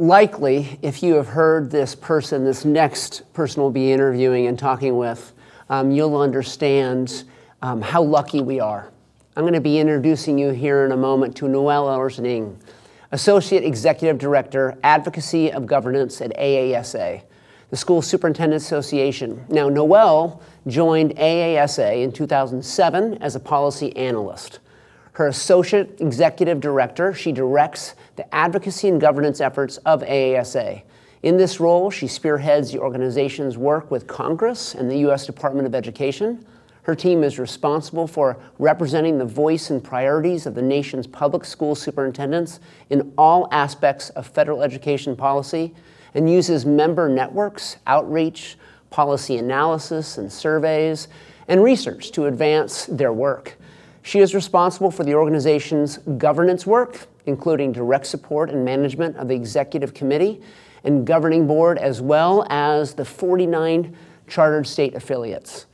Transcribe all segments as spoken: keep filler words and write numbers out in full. likely, if you have heard this person, this next person we'll be interviewing and talking with, um, you'll understand um, how lucky we are. I'm going to be introducing you here in a moment to Noelle Ellersen Ng, Associate Executive Director, Advocacy of Governance at A A S A, the School Superintendents Association. Now, Noelle joined A A S A in two thousand seven as a policy analyst. Her Associate Executive Director, she directs the advocacy and governance efforts of A A S A. In this role, she spearheads the organization's work with Congress and the U S Department of Education. Her team is responsible for representing the voice and priorities of the nation's public school superintendents in all aspects of federal education policy and uses member networks, outreach, policy analysis and surveys, and research to advance their work. She is responsible for the organization's governance work, including direct support and management of the Executive Committee and Governing Board, as well as the forty-nine chartered state affiliates.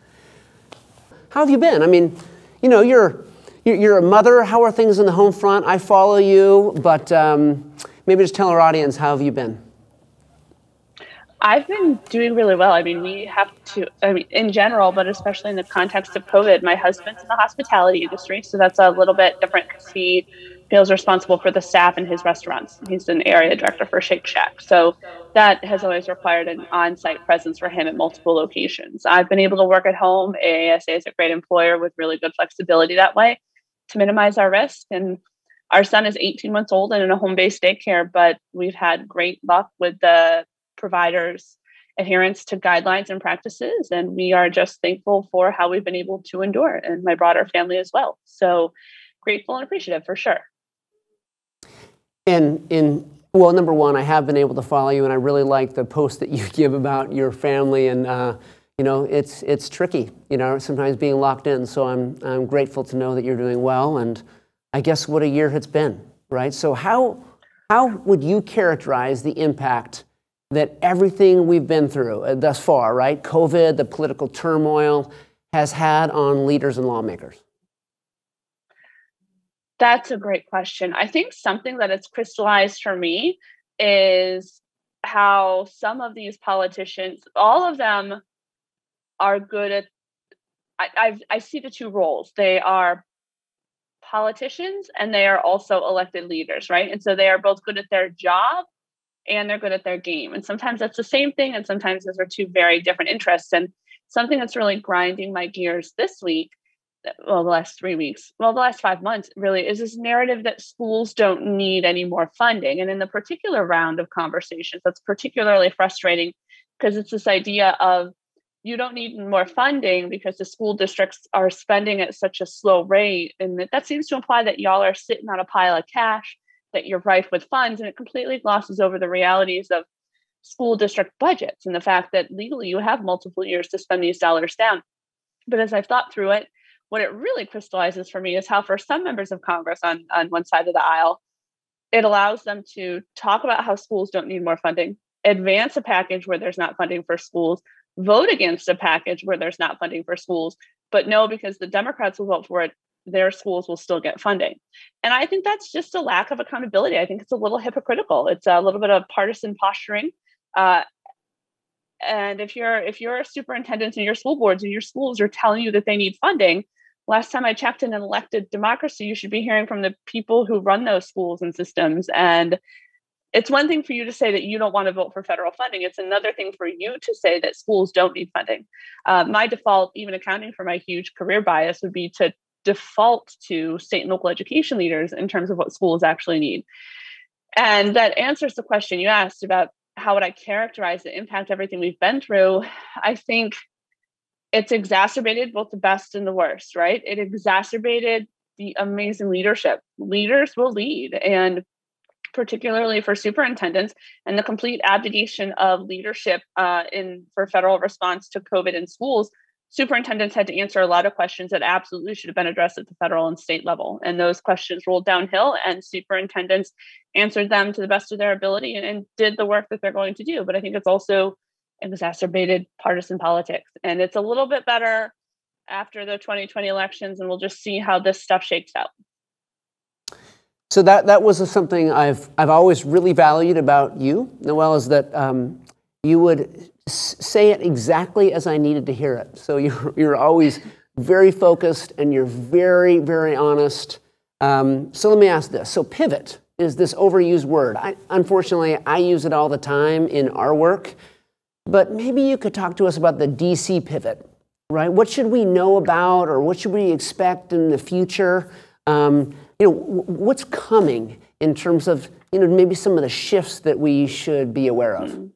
How have you been? I mean, you know, you're you're a mother. How are things in the home front? I follow you, but um, maybe just tell our audience, how have you been? I've been doing really well. I mean, we have to, I mean, in general, but especially in the context of COVID, my husband's in the hospitality industry, so that's a little bit different because he feels responsible for the staff in his restaurants. He's an area director for Shake Shack. So that has always required an on-site presence for him at multiple locations. I've been able to work at home. A A S A is a great employer with really good flexibility that way to minimize our risk. And our son is eighteen months old and in a home-based daycare, but we've had great luck with the providers' adherence to guidelines and practices. And we are just thankful for how we've been able to endure, and my broader family as well. So grateful and appreciative for sure. And in, well, number one, I have been able to follow you, and I really like the post that you give about your family. And, uh, you know, it's it's tricky, you know, sometimes being locked in. So I'm I'm grateful to know that you're doing well. And I guess what a year it's been, right? So how how would you characterize the impact that everything we've been through thus far, right? COVID, the political turmoil, has had on leaders and lawmakers? That's a great question. I think something that it's crystallized for me is how some of these politicians, all of them are good at, I, I've, I see the two roles. They are politicians and they are also elected leaders, right? And so they are both good at their job and they're good at their game. And sometimes that's the same thing. And sometimes those are two very different interests. And something that's really grinding my gears this week, well, the last three weeks, well, the last five months really, is this narrative that schools don't need any more funding. And in the particular round of conversations, that's particularly frustrating because it's this idea of you don't need more funding because the school districts are spending at such a slow rate. And that, that seems to imply that y'all are sitting on a pile of cash, that you're rife with funds, and it completely glosses over the realities of school district budgets and the fact that legally you have multiple years to spend these dollars down. But as I've thought through it, what it really crystallizes for me is how for some members of Congress on, on one side of the aisle, it allows them to talk about how schools don't need more funding, advance a package where there's not funding for schools, vote against a package where there's not funding for schools, but no, because the Democrats will vote for it, their schools will still get funding. And I think that's just a lack of accountability. I think it's a little hypocritical. It's a little bit of partisan posturing. Uh, and if you're if you're a superintendent in your school boards and your schools are telling you that they need funding, last time I checked, in an elected democracy, you should be hearing from the people who run those schools and systems. And it's one thing for you to say that you don't want to vote for federal funding. It's another thing for you to say that schools don't need funding. Uh, my default, even accounting for my huge career bias, would be to default to state and local education leaders in terms of what schools actually need. And that answers the question you asked about how would I characterize the impact of everything we've been through. I think it's exacerbated both the best and the worst, right? It exacerbated the amazing leadership. Leaders will lead, and particularly for superintendents, and the complete abdication of leadership uh, in for federal response to COVID in schools, superintendents had to answer a lot of questions that absolutely should have been addressed at the federal and state level. And those questions rolled downhill, and superintendents answered them to the best of their ability and, and did the work that they're going to do. But I think it's also exacerbated partisan politics. And it's a little bit better after the twenty twenty elections, and we'll just see how this stuff shakes out. So that that was something I've I've always really valued about you, Noelle, is that um, you would s- say it exactly as I needed to hear it. So you're you're always very focused and you're very very honest. Um, so let me ask this: so pivot is this overused word? I, unfortunately, I use it all the time in our work. But maybe you could talk to us about the D C pivot, right? What should we know about, or what should we expect in the future? Um, you know, what's coming in terms of, you know, maybe some of the shifts that we should be aware of?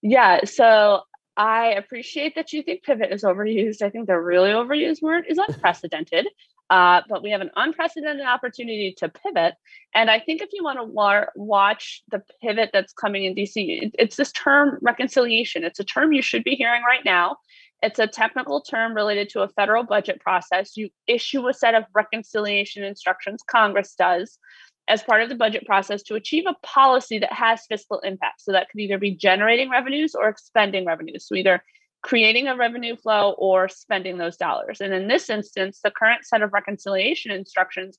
Yeah, so I appreciate that you think pivot is overused. I think the really overused word is unprecedented. Uh, but we have an unprecedented opportunity to pivot. And I think if you want to wa- watch the pivot that's coming in D C, it, it's this term reconciliation. It's a term you should be hearing right now. It's a technical term related to a federal budget process. You issue a set of reconciliation instructions, Congress does, as part of the budget process to achieve a policy that has fiscal impact. So that could either be generating revenues or expending revenues. So either creating a revenue flow or spending those dollars. And in this instance, the current set of reconciliation instructions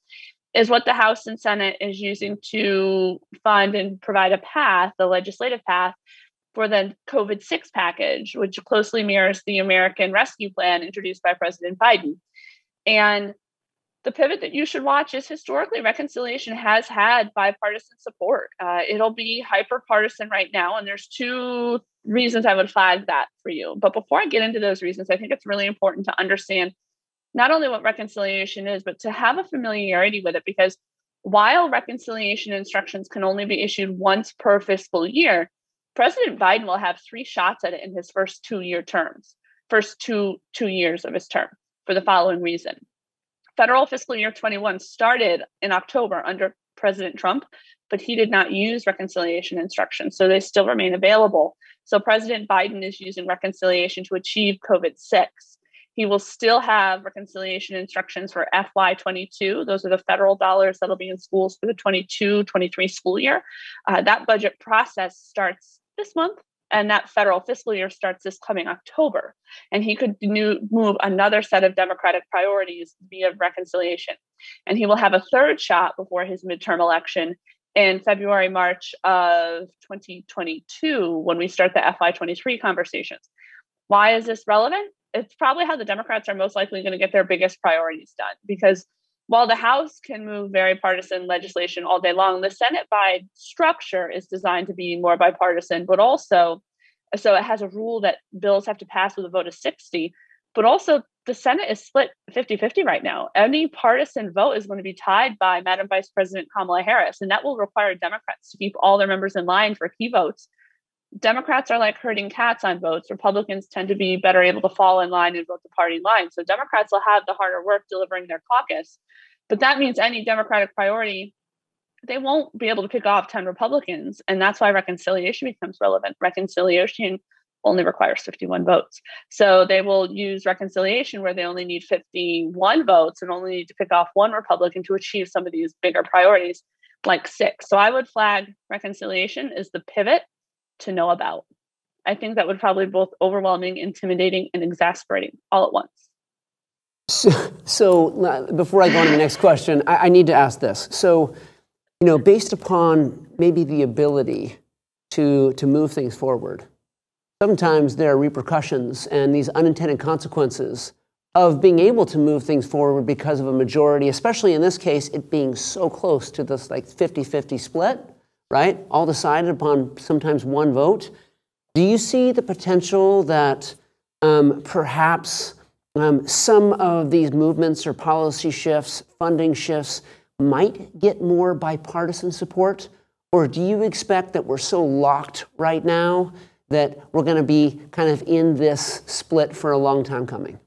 is what the House and Senate is using to fund and provide a path, the legislative path, for the COVID six package, which closely mirrors the American Rescue Plan introduced by President Biden. And the pivot that you should watch is historically reconciliation has had bipartisan support. Uh, it'll be hyper-partisan right now, and there's two reasons I would flag that for you. But before I get into those reasons, I think it's really important to understand not only what reconciliation is, but to have a familiarity with it, because while reconciliation instructions can only be issued once per fiscal year, President Biden will have three shots at it in his first two-year terms, first two, two years of his term, for the following reason. Federal fiscal year twenty-one started in October under President Trump, but he did not use reconciliation instructions, so they still remain available. So President Biden is using reconciliation to achieve COVID six. He will still have reconciliation instructions for F Y twenty-two. Those are the federal dollars that'll be in schools for the twenty-two twenty-three school year. Uh, that budget process starts this month, and that federal fiscal year starts this coming October. And he could new, move another set of Democratic priorities via reconciliation. And he will have a third shot before his midterm election in February, March of twenty twenty-two, when we start the F Y twenty-three conversations. Why is this relevant? It's probably how the Democrats are most likely going to get their biggest priorities done, because while the House can move very partisan legislation all day long, the Senate by structure is designed to be more bipartisan, but also, so it has a rule that bills have to pass with a vote of sixty, but also the Senate is split fifty-fifty right now. Any partisan vote is going to be tied by Madam Vice President Kamala Harris, and that will require Democrats to keep all their members in line for key votes. Democrats are like herding cats on votes. Republicans tend to be better able to fall in line and vote the party line. So Democrats will have the harder work delivering their caucus. But that means any Democratic priority, they won't be able to pick off ten Republicans. And that's why reconciliation becomes relevant. Reconciliation only requires fifty-one votes. So they will use reconciliation where they only need fifty-one votes and only need to pick off one Republican to achieve some of these bigger priorities, like six. So I would flag reconciliation as the pivot to know about. I think that would probably be both overwhelming, intimidating, and exasperating all at once. So, so uh, before I go on to the next question, I, I need to ask this. So, you know, based upon maybe the ability to to move things forward, sometimes there are repercussions and these unintended consequences of being able to move things forward because of a majority, especially in this case, it being so close to this like fifty-fifty split, right? All decided upon sometimes one vote. Do you see the potential that um, perhaps um, some of these movements or policy shifts, funding shifts, might get more bipartisan support? Or do you expect that we're so locked right now that we're going to be kind of in this split for a long time coming?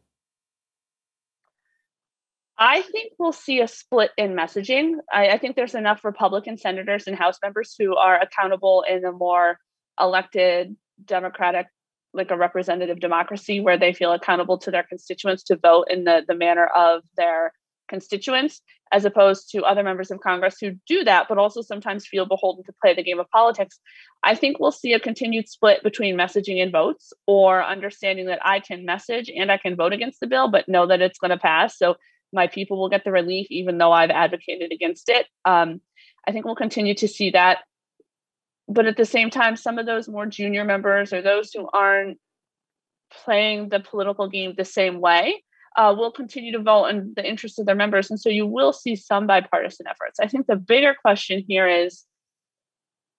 I think we'll see a split in messaging. I, I think there's enough Republican senators and House members who are accountable in a more elected Democratic, like a representative democracy, where they feel accountable to their constituents to vote in the, the manner of their constituents, as opposed to other members of Congress who do that, but also sometimes feel beholden to play the game of politics. I think we'll see a continued split between messaging and votes, or understanding that I can message and I can vote against the bill, but know that it's going to pass. So my people will get the relief, even though I've advocated against it. Um, I think we'll continue to see that. But at the same time, some of those more junior members or those who aren't playing the political game the same way uh, will continue to vote in the interest of their members. And so you will see some bipartisan efforts. I think the bigger question here is,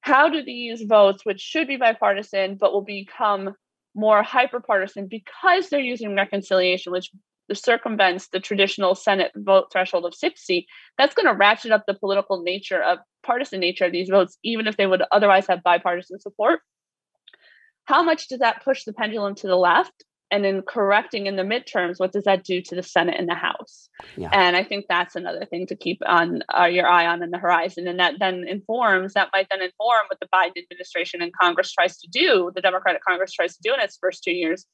how do these votes, which should be bipartisan, but will become more hyperpartisan because they're using reconciliation, which circumvents the traditional Senate vote threshold of sixty, that's going to ratchet up the political nature of partisan nature of these votes, even if they would otherwise have bipartisan support. How much does that push the pendulum to the left? And in correcting in the midterms, what does that do to the Senate and the House? Yeah. And I think that's another thing to keep on uh, your eye on in the horizon. And that then informs, that might then inform what the Biden administration and Congress tries to do, the Democratic Congress tries to do in its first two years.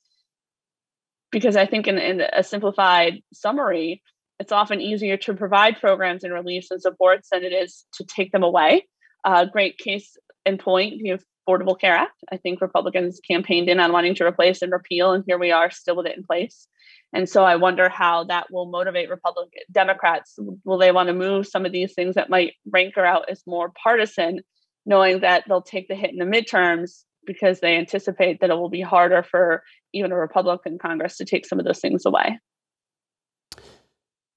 Because I think in, in a simplified summary, it's often easier to provide programs and reliefs and supports than it is to take them away. A uh, great case in point, the Affordable Care Act. I think Republicans campaigned in on wanting to replace and repeal, and here we are still with it in place. And so I wonder how that will motivate Republican Democrats. Will they want to move some of these things that might ranker out as more partisan, knowing that they'll take the hit in the midterms, because they anticipate that it will be harder for even a Republican Congress to take some of those things away.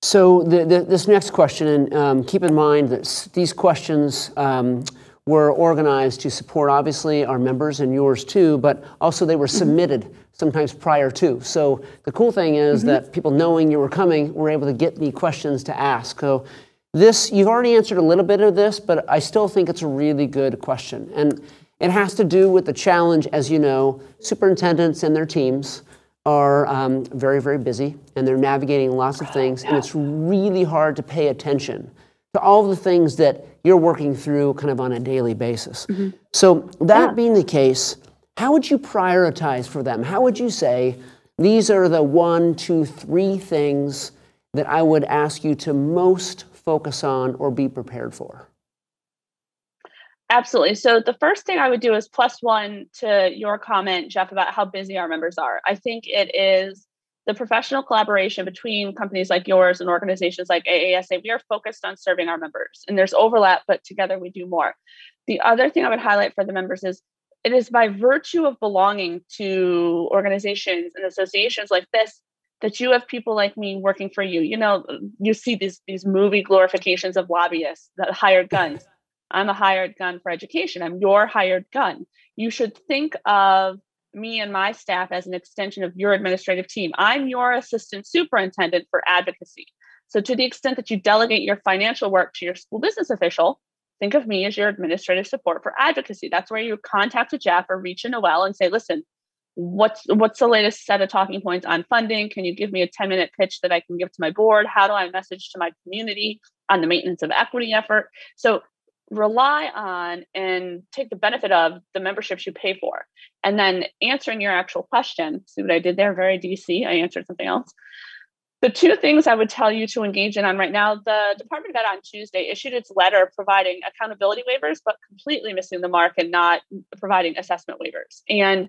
So the, the, this next question, and um, keep in mind that these questions um, were organized to support, obviously, our members and yours too, but also they were submitted sometimes prior to. So the cool thing is mm-hmm. that people knowing you were coming were able to get the questions to ask. So this, you've already answered a little bit of this, but I still think it's a really good question. And it has to do with the challenge, as you know, superintendents and their teams are um, very, very busy, and they're navigating lots of things, and it's really hard to pay attention to all the things that you're working through kind of on a daily basis. Mm-hmm. So that yeah. being the case, how would you prioritize for them? How would you say, these are the one, two, three things that I would ask you to most focus on or be prepared for? Absolutely. So the first thing I would do is plus one to your comment, Jeff, about how busy our members are. I think it is the professional collaboration between companies like yours and organizations like A A S A. We are focused on serving our members, and there's overlap, but together we do more. The other thing I would highlight for the members is it is by virtue of belonging to organizations and associations like this that you have people like me working for you. You know, you see these, these movie glorifications of lobbyists that hired guns. I'm a hired gun for education. I'm your hired gun. You should think of me and my staff as an extension of your administrative team. I'm your assistant superintendent for advocacy. So to the extent that you delegate your financial work to your school business official, think of me as your administrative support for advocacy. That's where you contact a Jeff or reach a Noelle and say, listen, what's, what's the latest set of talking points on funding? Can you give me a ten minute pitch that I can give to my board? How do I message to my community on the maintenance of equity effort? So rely on and take the benefit of the memberships you pay for. And then answering your actual question, see what I did there, very D C, I answered something else. The two things I would tell you to engage in on right now, the Department of Ed on Tuesday issued its letter providing accountability waivers, but completely missing the mark and not providing assessment waivers. And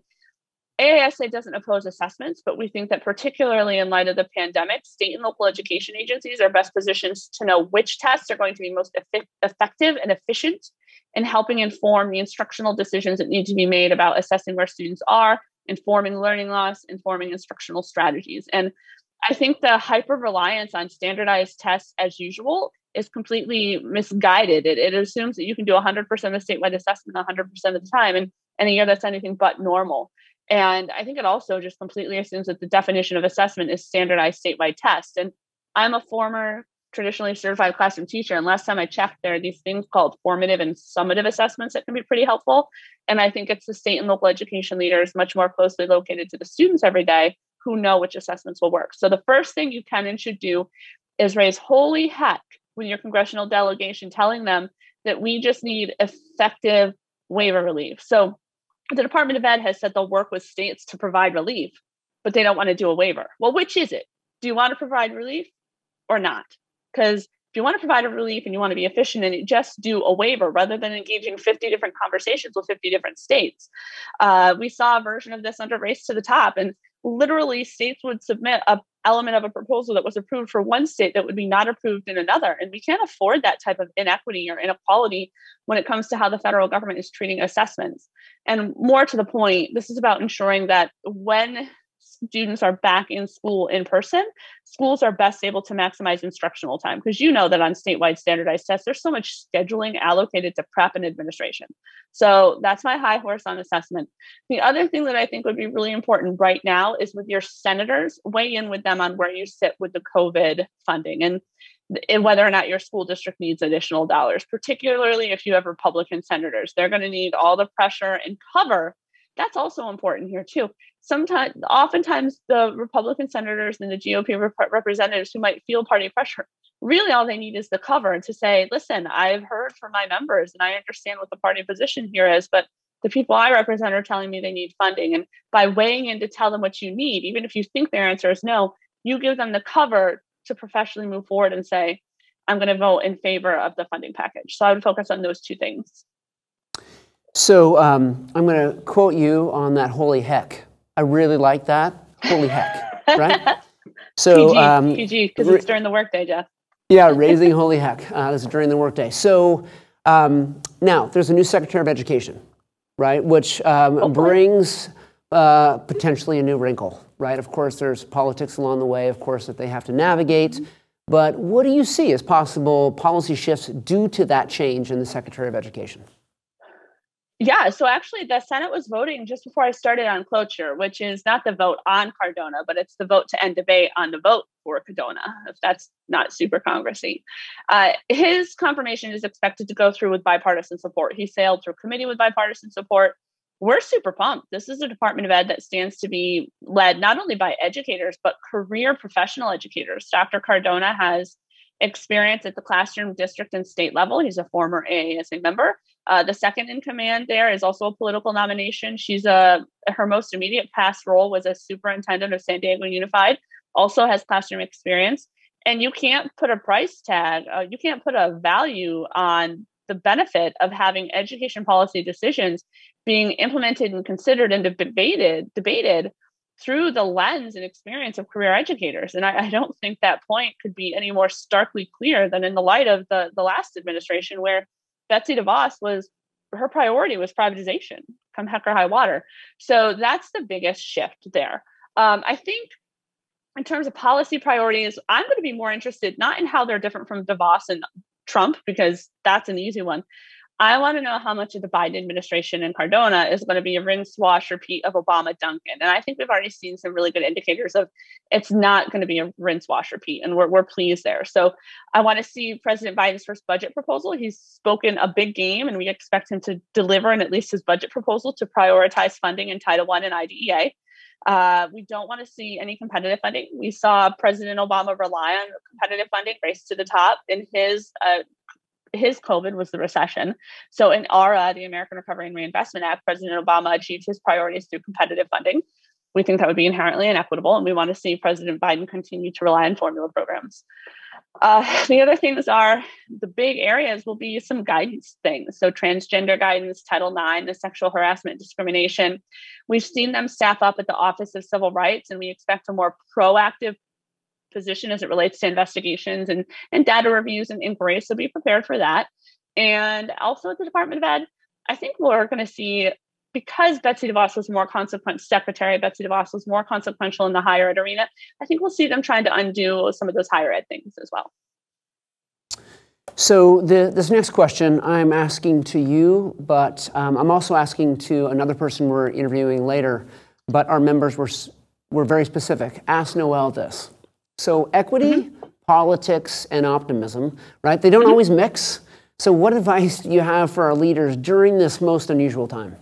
A A S A doesn't oppose assessments, but we think that particularly in light of the pandemic, state and local education agencies are best positioned to know which tests are going to be most eff- effective and efficient in helping inform the instructional decisions that need to be made about assessing where students are, informing learning loss, informing instructional strategies. And I think the hyper-reliance on standardized tests as usual is completely misguided. It, it assumes that you can do one hundred percent of statewide assessment one hundred percent of the time, and in a year that's anything but normal. And I think it also just completely assumes that the definition of assessment is standardized statewide test. And I'm a former traditionally certified classroom teacher. And last time I checked, there are these things called formative and summative assessments that can be pretty helpful. And I think it's the state and local education leaders much more closely located to the students every day who know which assessments will work. So the first thing you can and should do is raise holy heck with your congressional delegation, telling them that we just need effective waiver relief. So the Department of Ed has said they'll work with states to provide relief, but they don't want to do a waiver. Well, which is it? Do you want to provide relief or not? Because if you want to provide a relief and you want to be efficient, and just do a waiver rather than engaging fifty different conversations with fifty different states. Uh, we saw a version of this under Race to the Top, and literally states would submit a element of a proposal that was approved for one state that would be not approved in another. And we can't afford that type of inequity or inequality when it comes to how the federal government is treating assessments. And more to the point, this is about ensuring that when students are back in school in person, schools are best able to maximize instructional time. Because you know that on statewide standardized tests, there's so much scheduling allocated to prep and administration. So that's my high horse on assessment. The other thing that I think would be really important right now is with your senators, weigh in with them on where you sit with the COVID funding and, and whether or not your school district needs additional dollars, particularly if you have Republican senators. They're going to need all the pressure and cover. That's also important here too. Sometimes, oftentimes the Republican senators and the G O P rep- representatives who might feel party pressure, really all they need is the cover to say, listen, I've heard from my members and I understand what the party position here is, but the people I represent are telling me they need funding. And by weighing in to tell them what you need, even if you think their answer is no, you give them the cover to professionally move forward and say, I'm going to vote in favor of the funding package. So I would focus on those two things. So um, I'm going to quote you on that holy heck. I really like that. Holy heck, right? So, P G, because um, it's during the workday, Jeff. Yeah, raising holy heck. Uh, this is during the workday. So um, now there's a new Secretary of Education, right, which um, oh, brings uh, potentially a new wrinkle, right? Of course, there's politics along the way, of course, that they have to navigate. Mm-hmm. But what do you see as possible policy shifts due to that change in the Secretary of Education? Yeah, so actually the Senate was voting just before I started on cloture, which is not the vote on Cardona, but it's the vote to end debate on the vote for Cardona, if that's not super congressy. Uh, his confirmation is expected to go through with bipartisan support. He sailed through committee with bipartisan support. We're super pumped. This is a Department of Ed that stands to be led not only by educators, but career professional educators. Doctor Cardona has experience at the classroom, district, and state level. He's a former A A S A member. Uh, the second in command there is also a political nomination. She's a her most immediate past role was as superintendent of San Diego Unified. Also has classroom experience, and you can't put a price tag. Uh, you can't put a value on the benefit of having education policy decisions being implemented and considered and debated debated. through the lens and experience of career educators. And I, I don't think that point could be any more starkly clear than in the light of the, the last administration where Betsy DeVos was, her priority was privatization, come heck or high water. So that's the biggest shift there. Um, I think in terms of policy priorities, I'm going to be more interested not in how they're different from DeVos and Trump, because that's an easy one. I want to know how much of the Biden administration and Cardona is going to be a rinse, wash, repeat of Obama-Duncan. And I think we've already seen some really good indicators of it's not going to be a rinse, wash, repeat. And we're we're pleased there. So I want to see President Biden's first budget proposal. He's spoken a big game, and we expect him to deliver in at least his budget proposal to prioritize funding in Title one and I D E A. Uh, we don't want to see any competitive funding. We saw President Obama rely on competitive funding, race to the top, in his uh His COVID was the recession. So in A R A, the American Recovery and Reinvestment Act, President Obama achieved his priorities through competitive funding. We think that would be inherently inequitable, and we want to see President Biden continue to rely on formula programs. Uh, the other things are the big areas will be some guidance things. So transgender guidance, Title nine, the sexual harassment discrimination. We've seen them staff up at the Office of Civil Rights, and we expect a more proactive position as it relates to investigations and, and data reviews and inquiries. So be prepared for that. And also at the Department of Ed, I think we're going to see, because Betsy DeVos was more consequential, Secretary Betsy DeVos was more consequential in the higher ed arena, I think we'll see them trying to undo some of those higher ed things as well. So the, this next question I'm asking to you, but um, I'm also asking to another person we're interviewing later, but our members were, were very specific. Ask Noelle this. So equity, mm-hmm. politics, and optimism, right? They don't mm-hmm. always mix. So what advice do you have for our leaders during this most unusual time?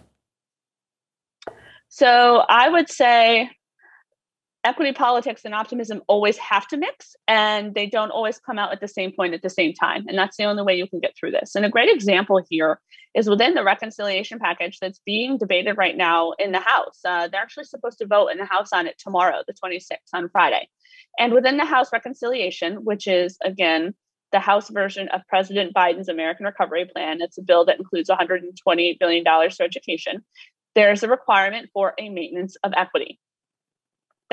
So I would say equity, politics, and optimism always have to mix, and they don't always come out at the same point at the same time. And that's the only way you can get through this. And a great example here is within the reconciliation package that's being debated right now in the House. Uh, they're actually supposed to vote in the House on it tomorrow, the twenty-sixth, on Friday. And within the House reconciliation, which is, again, the House version of President Biden's American Recovery Plan, it's a bill that includes one hundred twenty-eight billion dollars for education, there's a requirement for a maintenance of equity.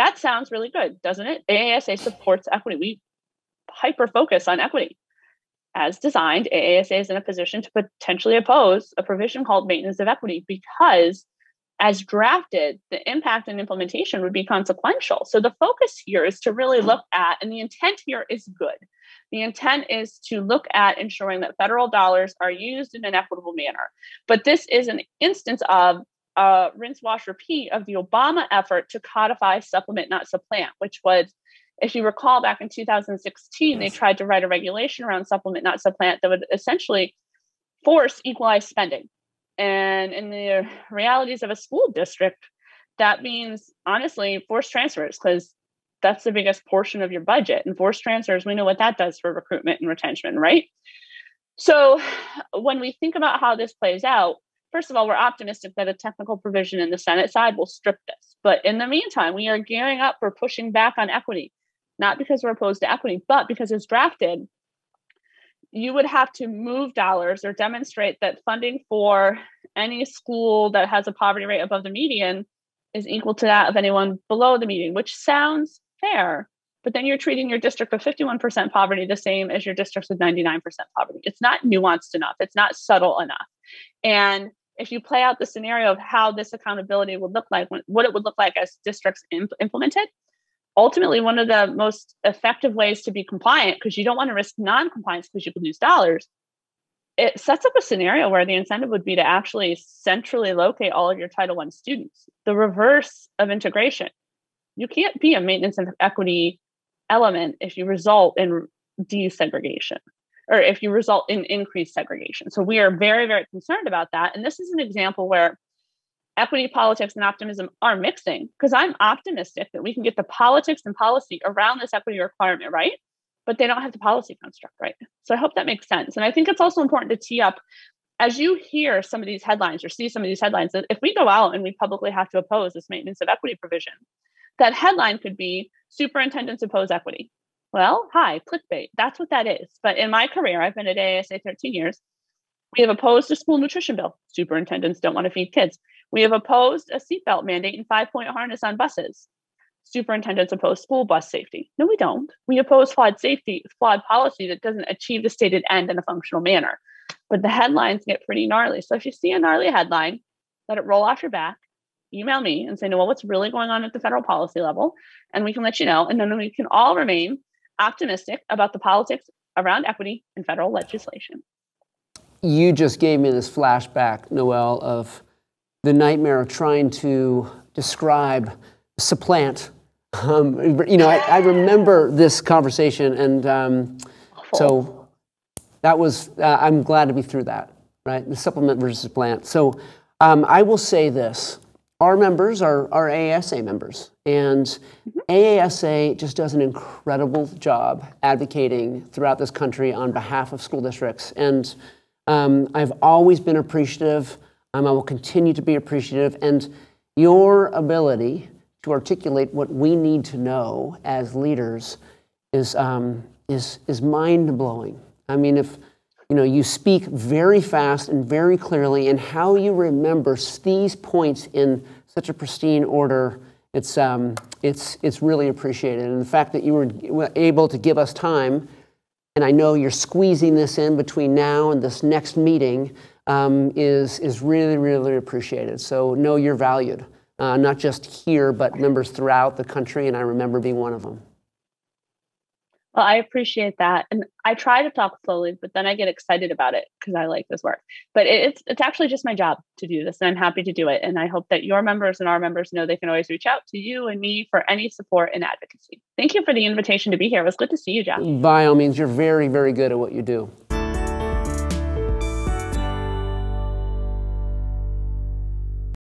That sounds really good, doesn't it? A A S A supports equity. We hyper-focus on equity. As designed, A A S A is in a position to potentially oppose a provision called maintenance of equity because as drafted, the impact and implementation would be consequential. So the focus here is to really look at, and the intent here is good. The intent is to look at ensuring that federal dollars are used in an equitable manner. But this is an instance of Uh, rinse, wash, repeat of the Obama effort to codify supplement, not supplant, which was, if you recall, back in two thousand sixteen, they tried to write a regulation around supplement, not supplant, that would essentially force equalized spending. And in the realities of a school district, that means, honestly, forced transfers, because that's the biggest portion of your budget. And forced transfers, we know what that does for recruitment and retention, right? So when we think about how this plays out, first of all, we're optimistic that a technical provision in the Senate side will strip this. But in the meantime, we are gearing up for pushing back on equity, not because we're opposed to equity, but because it's drafted, you would have to move dollars or demonstrate that funding for any school that has a poverty rate above the median is equal to that of anyone below the median, which sounds fair, but then you're treating your district with fifty-one percent poverty the same as your districts with ninety-nine percent poverty. It's not nuanced enough. It's not subtle enough. And if you play out the scenario of how this accountability would look like, what it would look like as districts imp- implemented, ultimately one of the most effective ways to be compliant, because you don't want to risk non-compliance because you could lose dollars, it sets up a scenario where the incentive would be to actually centrally locate all of your Title One students. The reverse of integration. You can't be a maintenance of equity element if you result in desegregation, or if you result in increased segregation. So we are very, very concerned about that. And this is an example where equity, politics, and optimism are mixing, because I'm optimistic that we can get the politics and policy around this equity requirement right, but they don't have the policy construct right. So I hope that makes sense. And I think it's also important to tee up, as you hear some of these headlines or see some of these headlines, that if we go out and we publicly have to oppose this maintenance of equity provision, that headline could be superintendents oppose equity. Well, hi, clickbait. That's what that is. But in my career, I've been at A A S A thirteen years. We have opposed a school nutrition bill. Superintendents don't want to feed kids. We have opposed a seatbelt mandate and five-point harness on buses. Superintendents oppose school bus safety. No, we don't. We oppose flawed safety, flawed policy that doesn't achieve the stated end in a functional manner. But the headlines get pretty gnarly. So if you see a gnarly headline, let it roll off your back. Email me and say, no, well, what's really going on at the federal policy level? And we can let you know. And then we can all remain optimistic about the politics around equity in federal legislation. You just gave me this flashback, Noelle, of the nightmare of trying to describe supplant. Um, you know, I, I remember this conversation, and um, so that was, uh, I'm glad to be through that, right? The supplement versus supplant. So um, I will say this. Our members are, are A A S A members, and mm-hmm. A A S A just does an incredible job advocating throughout this country on behalf of school districts. And um, I've always been appreciative. Um, I will continue to be appreciative. And your ability to articulate what we need to know as leaders is um, is is mind-blowing. I mean, if you know, you speak very fast and very clearly, and how you remember these points in such a pristine order, it's um, it's it's really appreciated. And the fact that you were able to give us time, and I know you're squeezing this in between now and this next meeting, um, is is really, really appreciated. So know you're valued, uh, not just here, but members throughout the country, and I remember being one of them. Well, I appreciate that. And I try to talk slowly, but then I get excited about it because I like this work. But it's it's actually just my job to do this, and I'm happy to do it. And I hope that your members and our members know they can always reach out to you and me for any support and advocacy. Thank you for the invitation to be here. It was good to see you, Jeff. By all means, you're very, very good at what you do.